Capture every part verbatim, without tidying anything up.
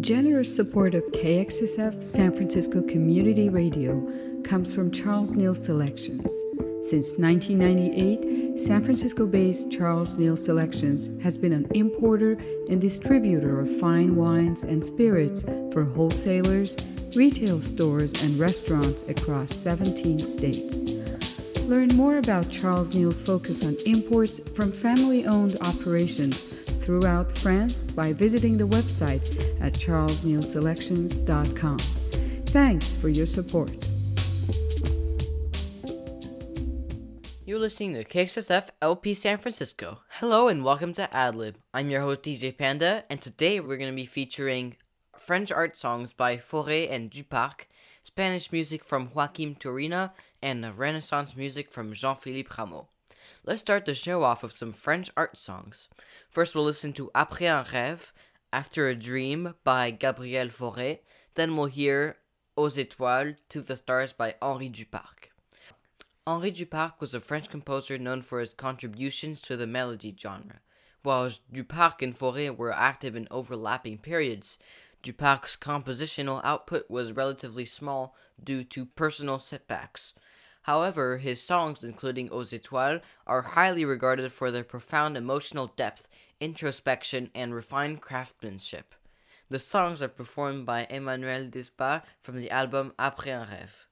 Generous support of K X S F San Francisco Community Radio comes from Charles Neal Selections. Since nineteen ninety-eight, San Francisco-based Charles Neal Selections has been an importer and distributor of fine wines and spirits for wholesalers, retail stores, and restaurants across seventeen states. Learn more about Charles Neal's focus on imports from family-owned operations throughout France by visiting the website at charles neal selections dot com. Thanks for your support. You're listening to K X S F L P San Francisco. Hello and welcome to Ad Lib. I'm your host D J Panda, and today we're going to be featuring French art songs by Fauré and Duparc, Spanish music from Joaquim Turina, and Renaissance music from Jean-Philippe Rameau. Let's start the show off with some French art songs. First, we'll listen to Après un rêve, After a Dream by Gabriel Fauré. Then we'll hear Aux étoiles, To the Stars by Henri Duparc. Henri Duparc was a French composer known for his contributions to the melody genre. While Duparc and Fauré were active in overlapping periods, Duparc's compositional output was relatively small due to personal setbacks. However, his songs, including Aux Étoiles, are highly regarded for their profound emotional depth, introspection, and refined craftsmanship. The songs are performed by Emmanuel Despas from the album Après un rêve.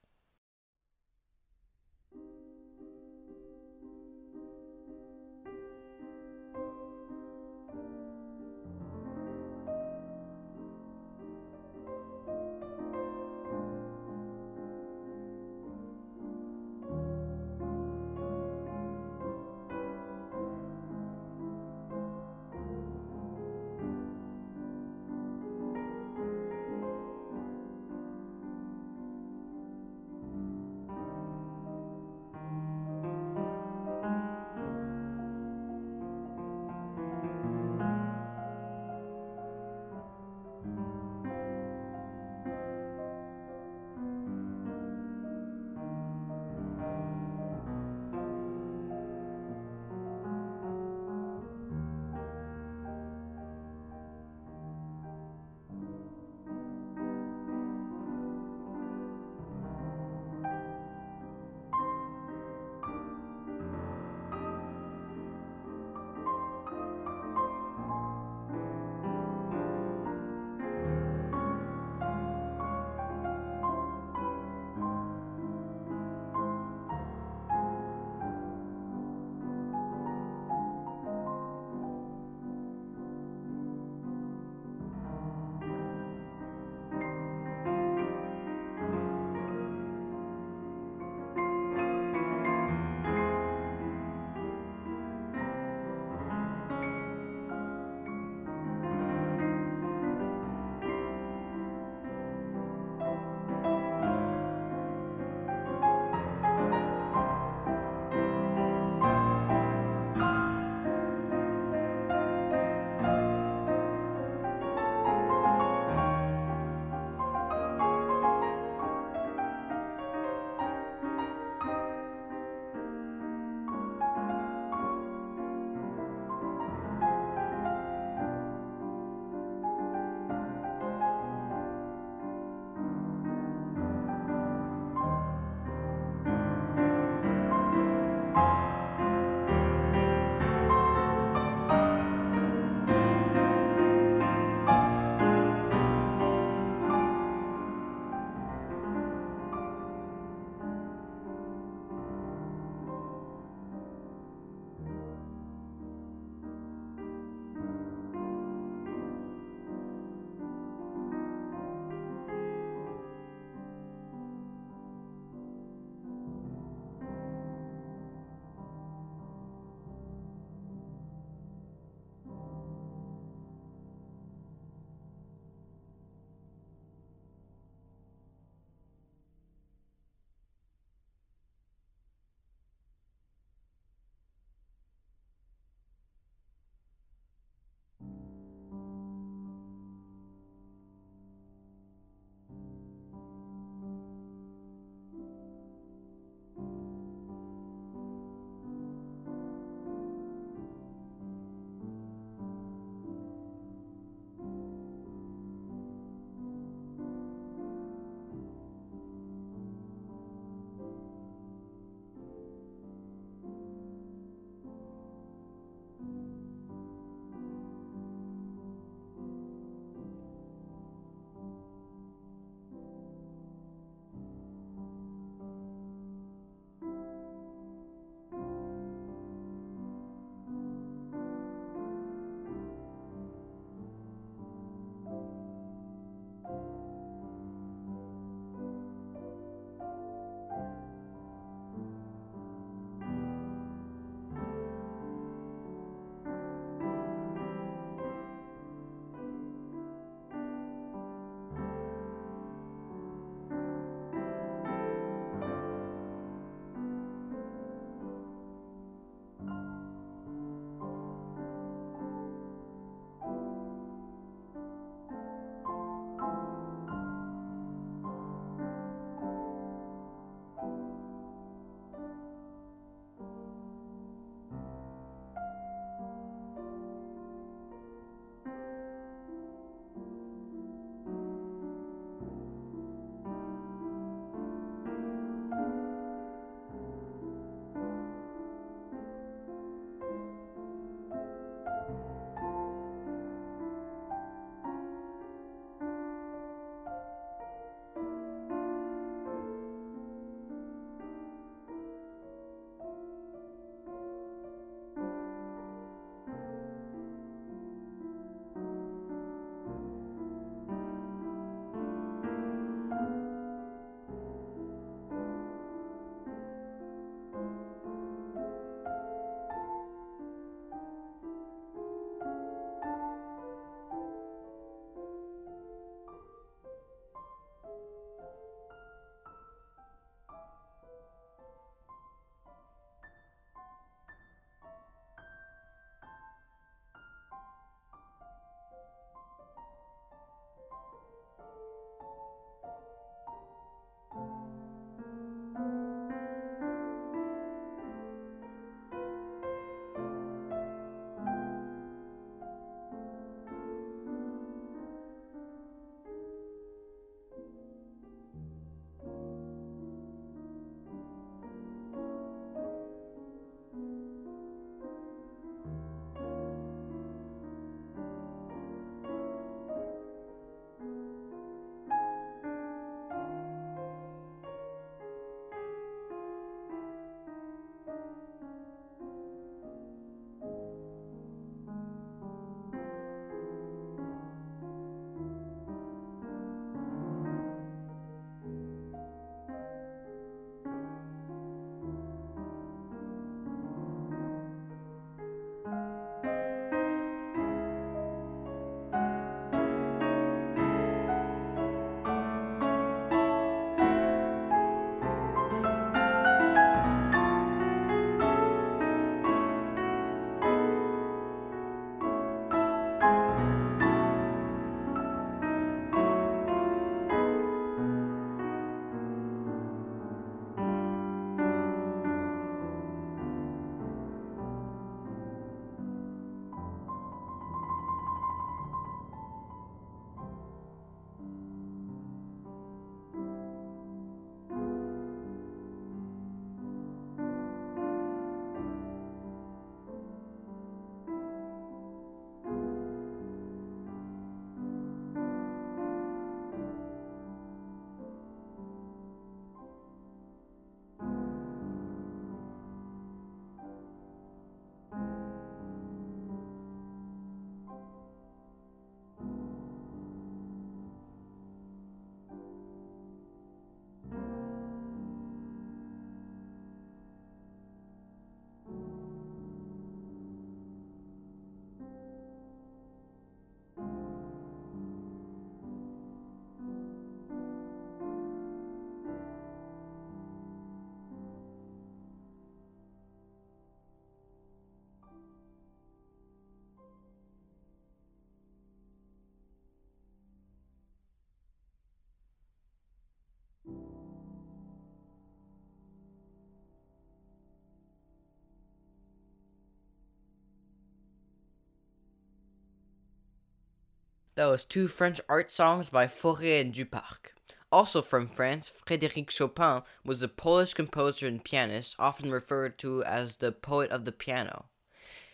That was two French art songs by Fauré and Duparc. Also from France, Frédéric Chopin was a Polish composer and pianist, often referred to as the poet of the piano.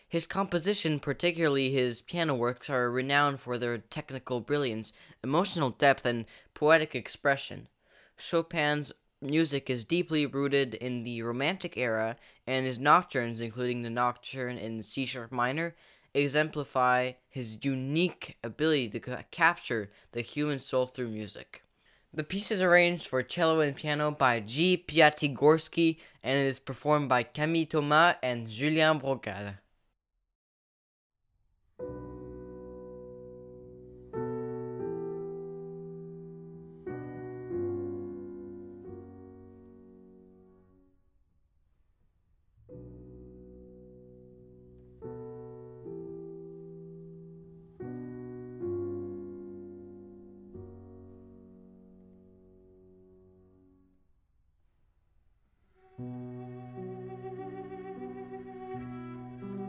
His composition, particularly his piano works, are renowned for their technical brilliance, emotional depth, and poetic expression. Chopin's music is deeply rooted in the Romantic era, and his nocturnes, including the nocturne in C-sharp minor, exemplify his unique ability to ca- capture the human soul through music. The piece is arranged for cello and piano by G. Piatigorsky, and it is performed by Camille Thomas and Julien Brocal. Thank you.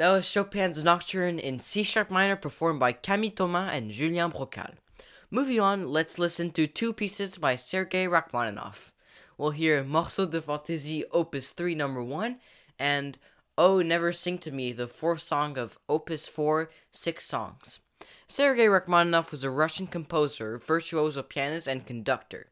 That was Chopin's Nocturne in C-sharp minor performed by Camille Thomas and Julien Brocal. Moving on, let's listen to two pieces by Sergei Rachmaninoff. We'll hear Morceau de Fantaisie, Opus three, Number one, and Oh, Never Sing to Me, the fourth song of Opus four, six songs. Sergei Rachmaninoff was a Russian composer, virtuoso pianist, and conductor.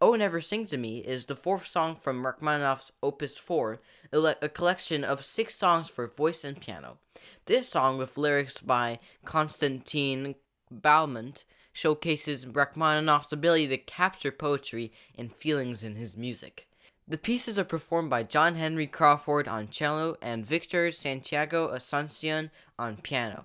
Oh, Never Sing to Me is the fourth song from Rachmaninoff's Opus four, a collection of six songs for voice and piano. This song, with lyrics by Konstantin Balmont, showcases Rachmaninoff's ability to capture poetry and feelings in his music. The pieces are performed by John Henry Crawford on cello and Victor Santiago Asuncion on piano.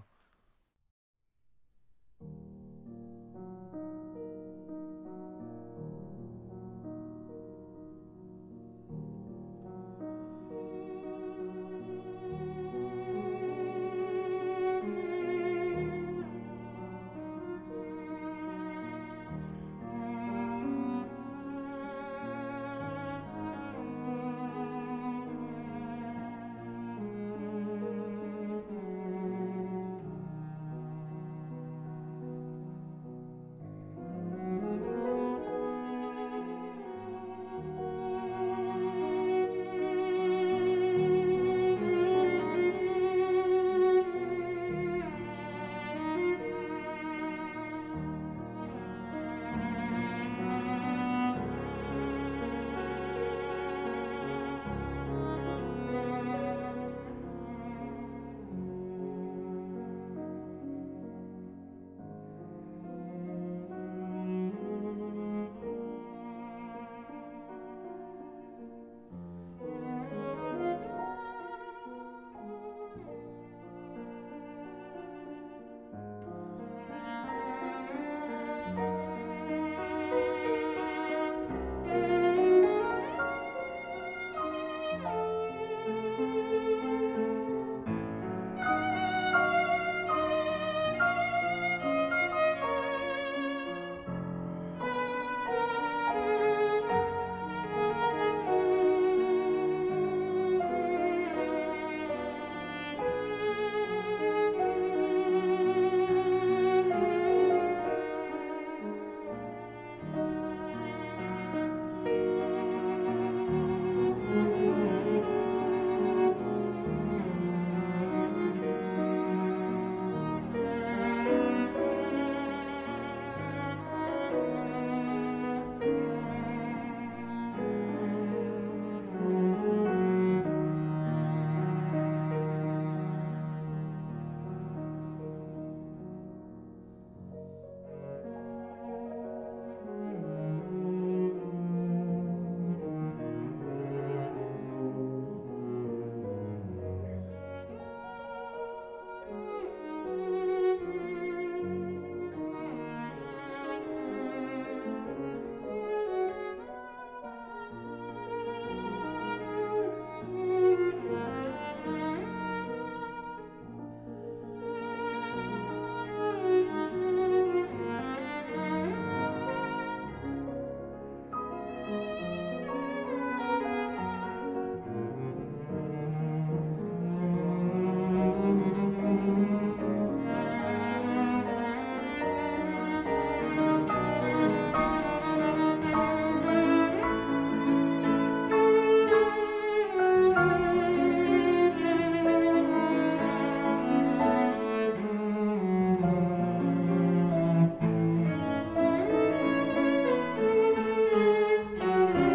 Thank you.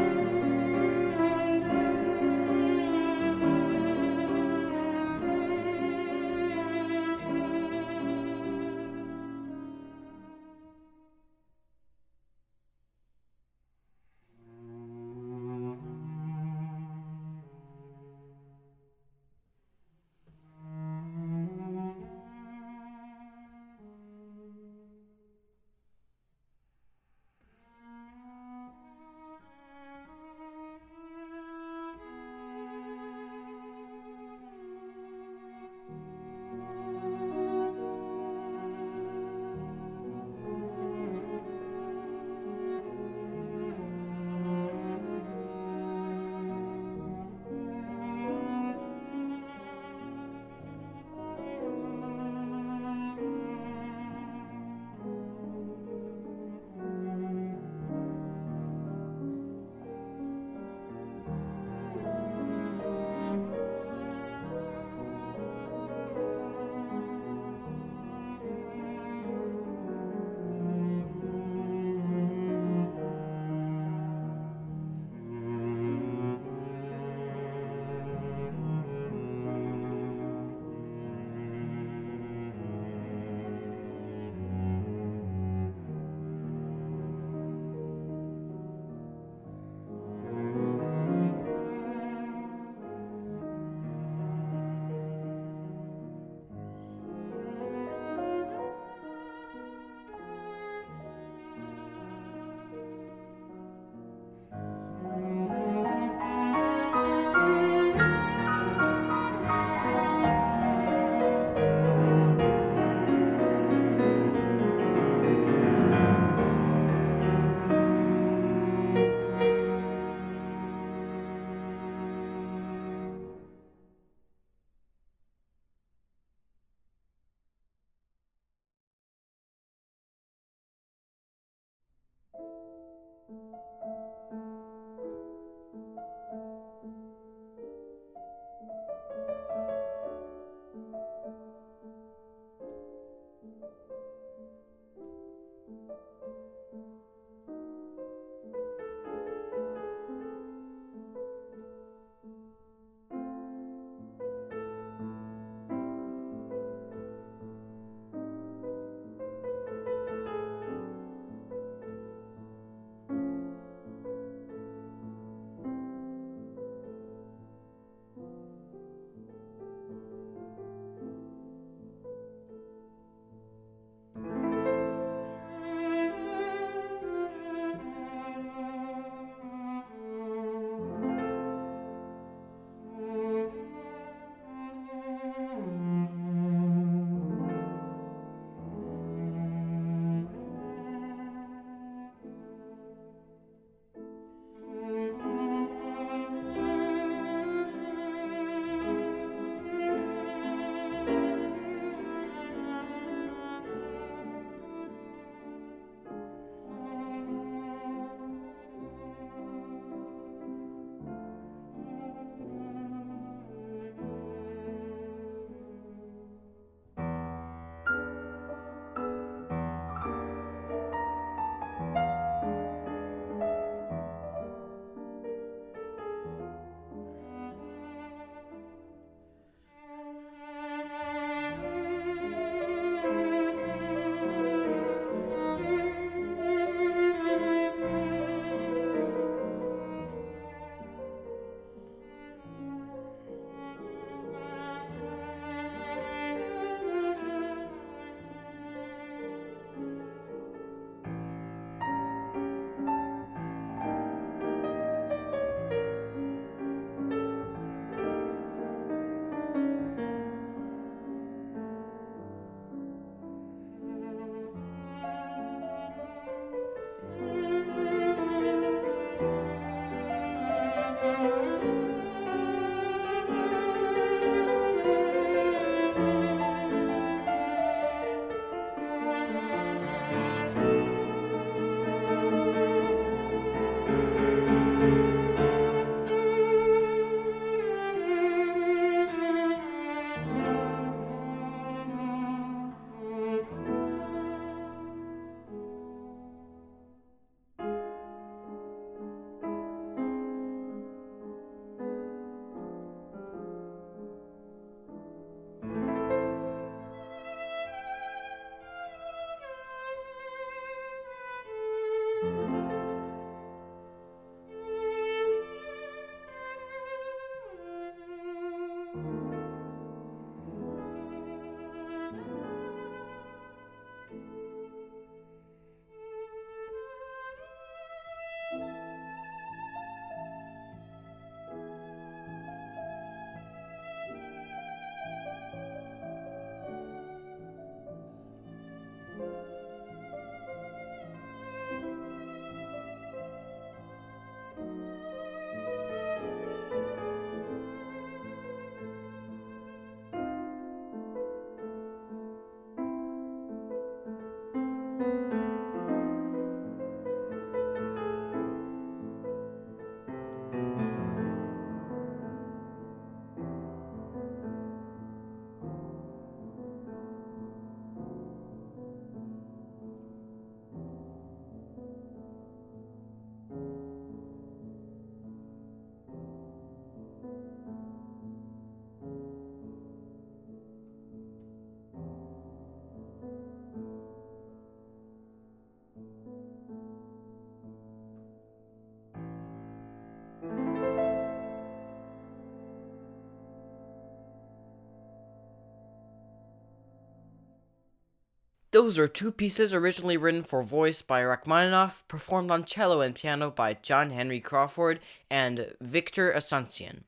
Those are two pieces originally written for voice by Rachmaninoff, performed on cello and piano by John Henry Crawford and Victor Asuncion.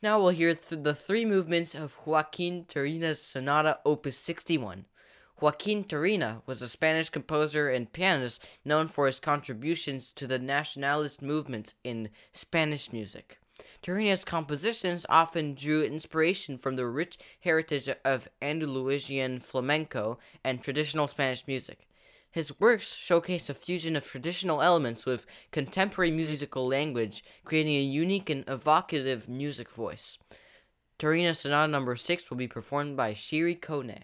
Now we'll hear th- the three movements of Joaquim Turina's Sonata Opus sixty-one. Joaquim Turina was a Spanish composer and pianist known for his contributions to the nationalist movement in Spanish music. Turina's compositions often drew inspiration from the rich heritage of Andalusian flamenco and traditional Spanish music. His works showcase a fusion of traditional elements with contemporary musical language, creating a unique and evocative music voice. Turina Sonata number six will be performed by Shiri Kone.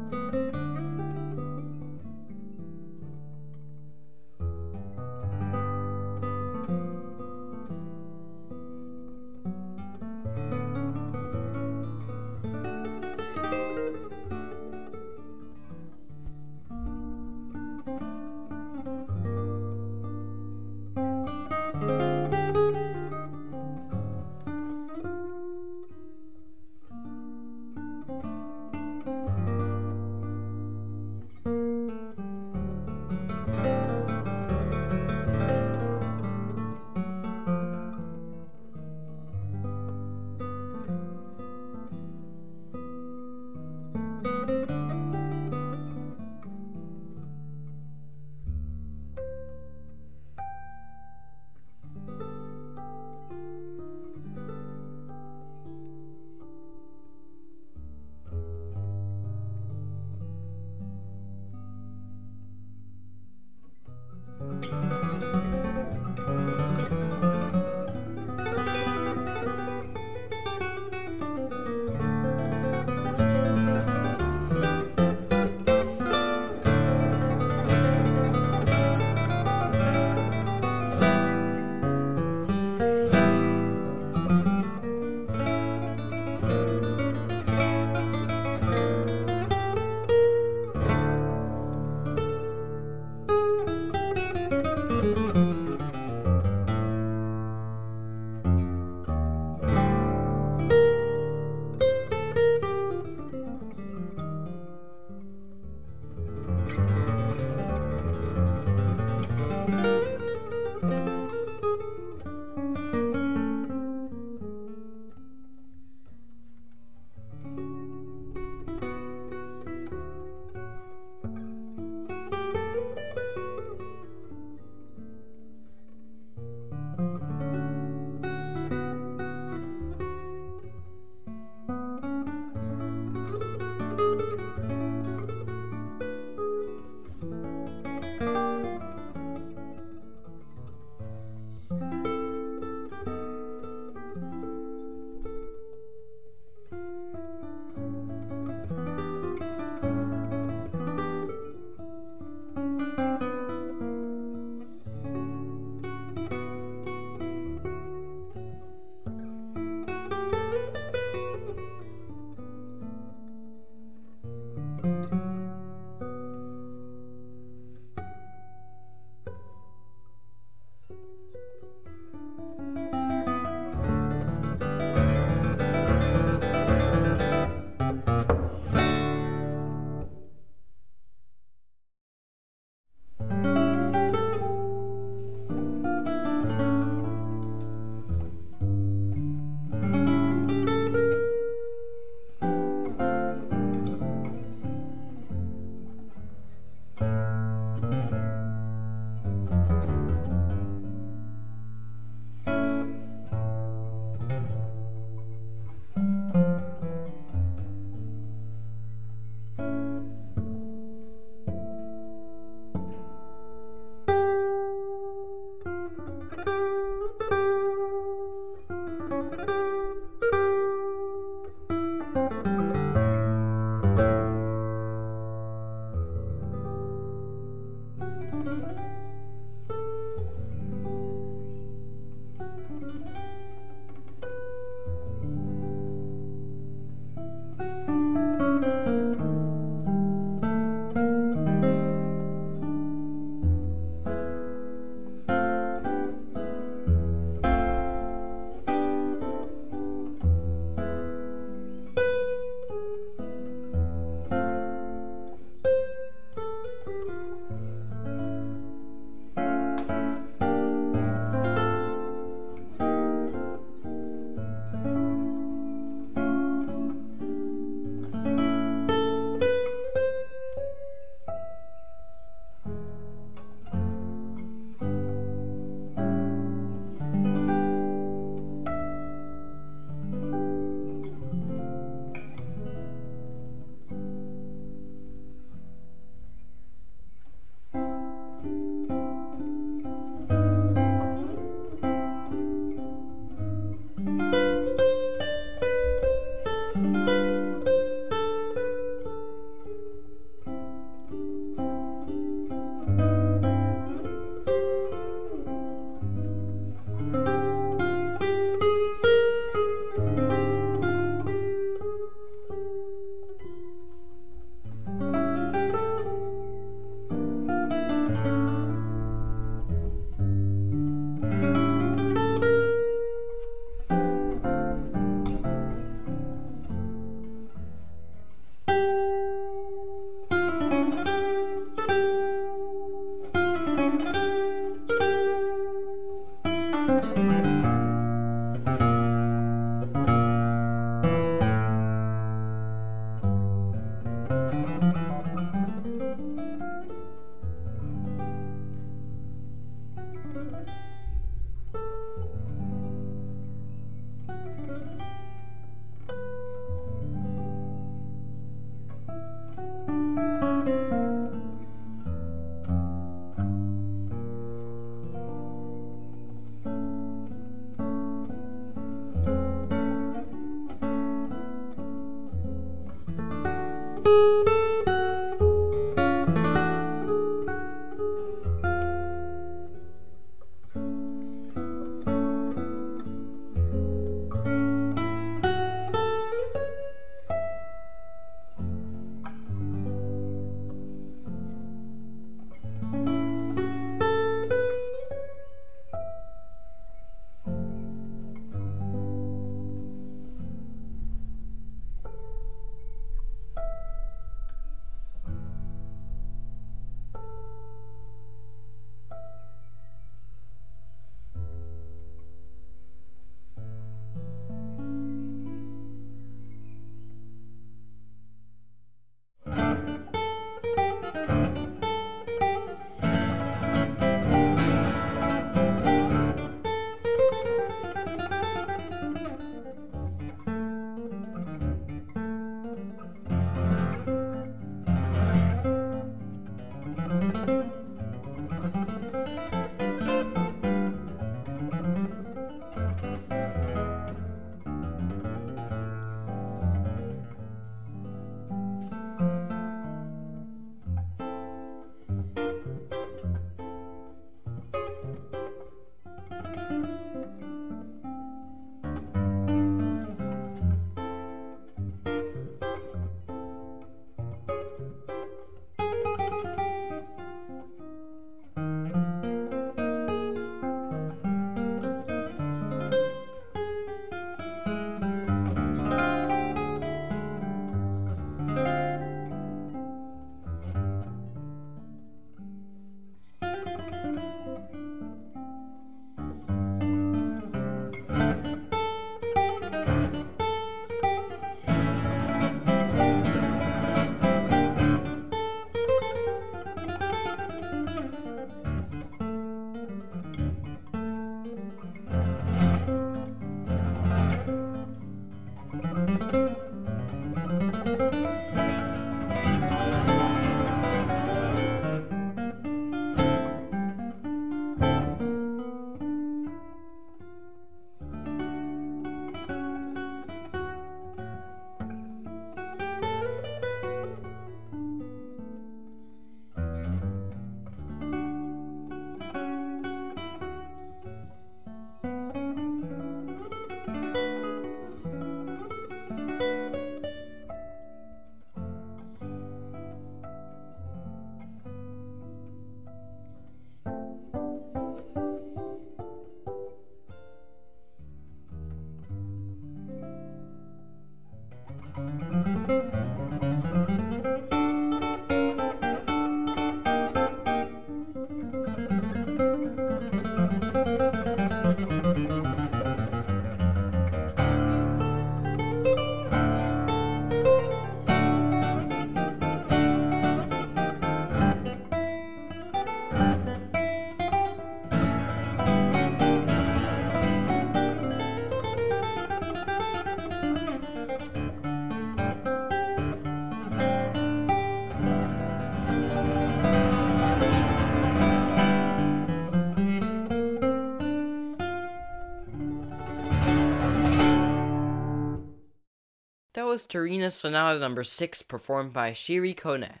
That was Turina Sonata number six, performed by Shiri Kone.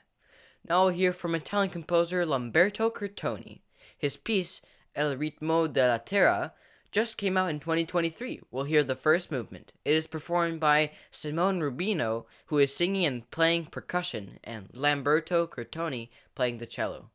Now we'll hear from Italian composer Lamberto Curtoni. His piece, El Ritmo della Terra, just came out in twenty twenty-three. We'll hear the first movement. It is performed by Simone Rubino, who is singing and playing percussion, and Lamberto Curtoni playing the cello.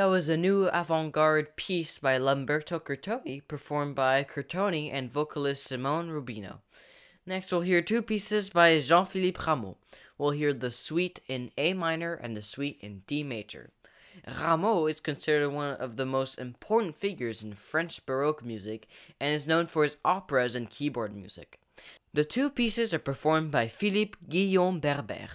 That was a new avant-garde piece by Lamberto Curtoni, performed by Curtoni and vocalist Simone Rubino. Next, we'll hear two pieces by Jean-Philippe Rameau. We'll hear the suite in A minor and the suite in D major. Rameau is considered one of the most important figures in French Baroque music and is known for his operas and keyboard music. The two pieces are performed by Philippe Guillaume Berber.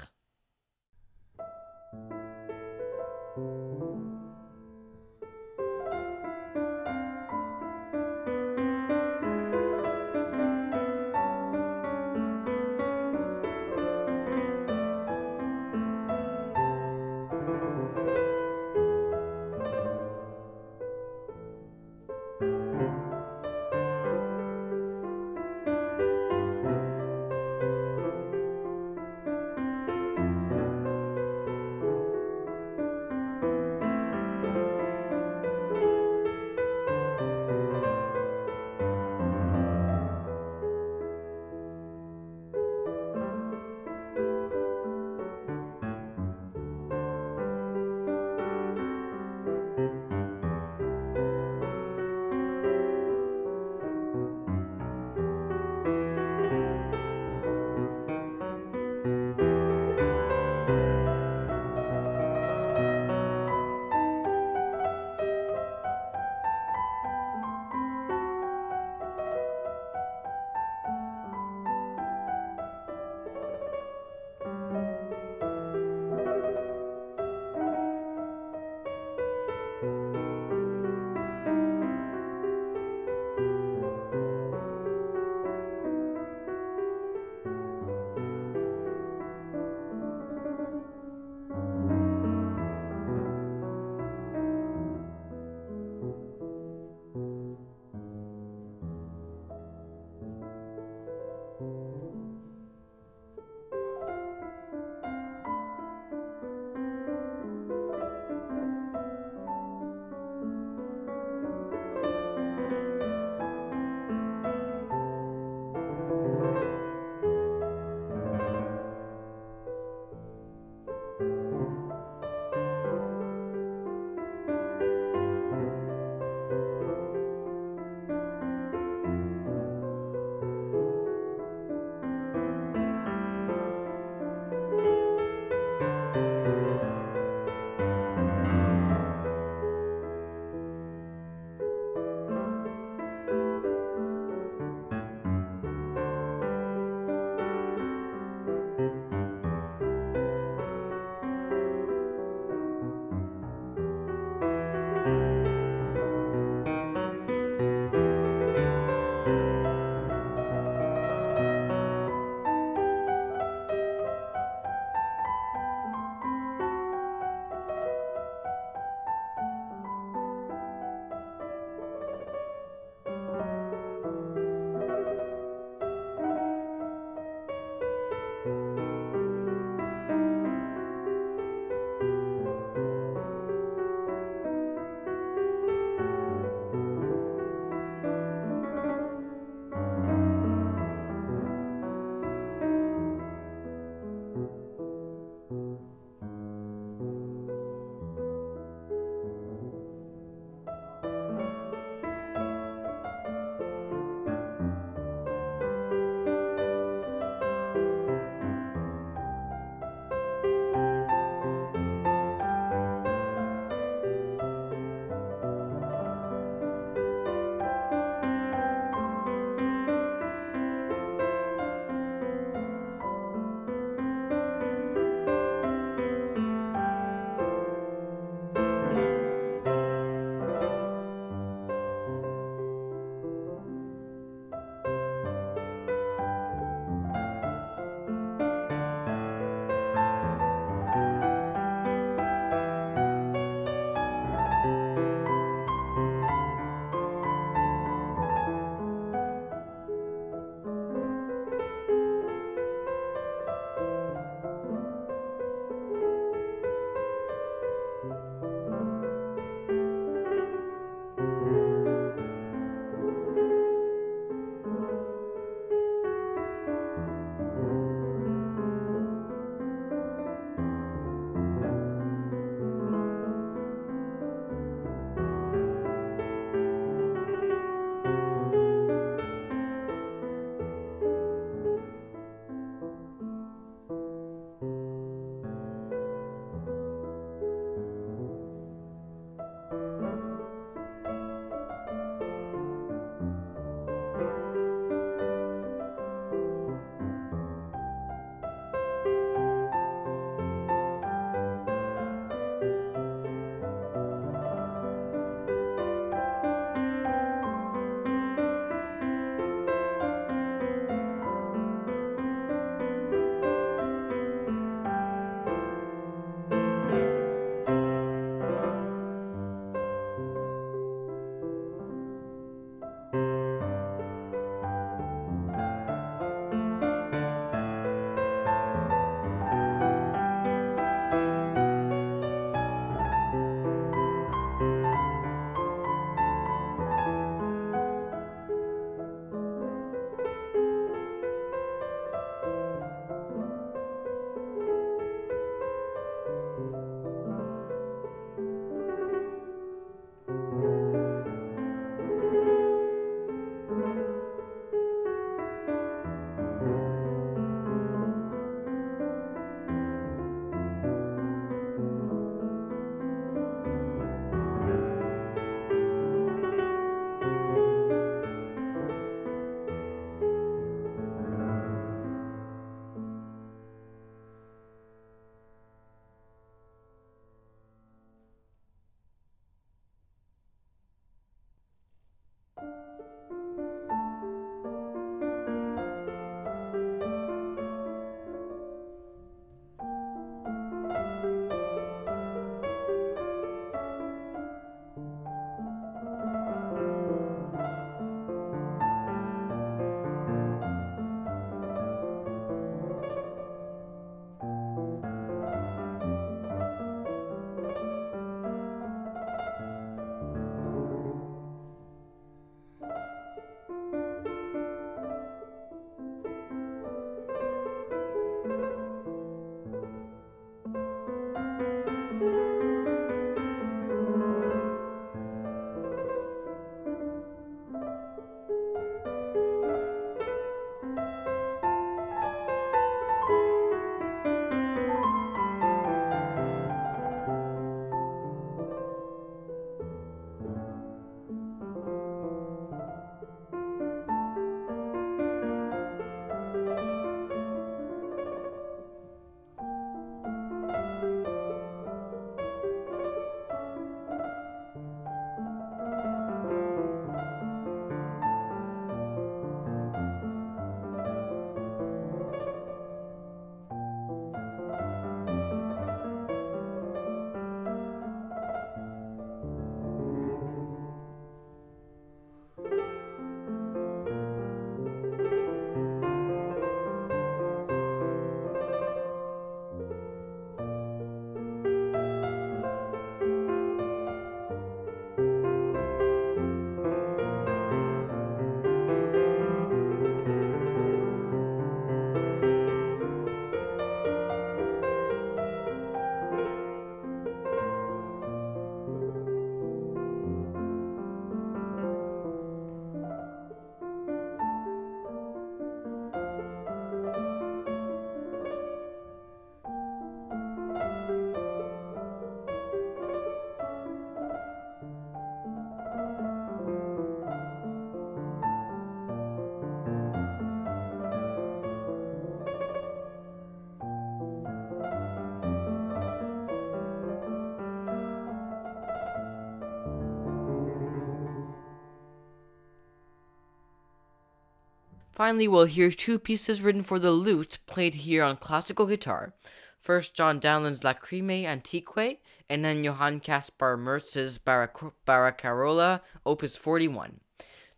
Finally, we'll hear two pieces written for the lute played here on classical guitar. First, John Dowland's Lacrimae Antiquae, and then Johann Caspar Merz's Barcarola, Barcarola, Opus forty-one.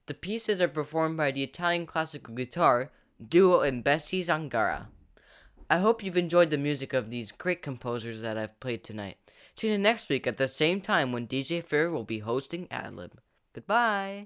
The pieces are performed by the Italian classical guitar, Duo Imbessi Zangara. I hope you've enjoyed the music of these great composers that I've played tonight. Tune in next week at the same time when D J Fair will be hosting Ad Lib. Goodbye!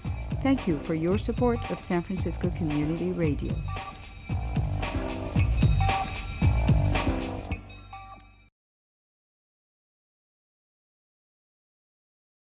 Thank you for your support of San Francisco Community Radio.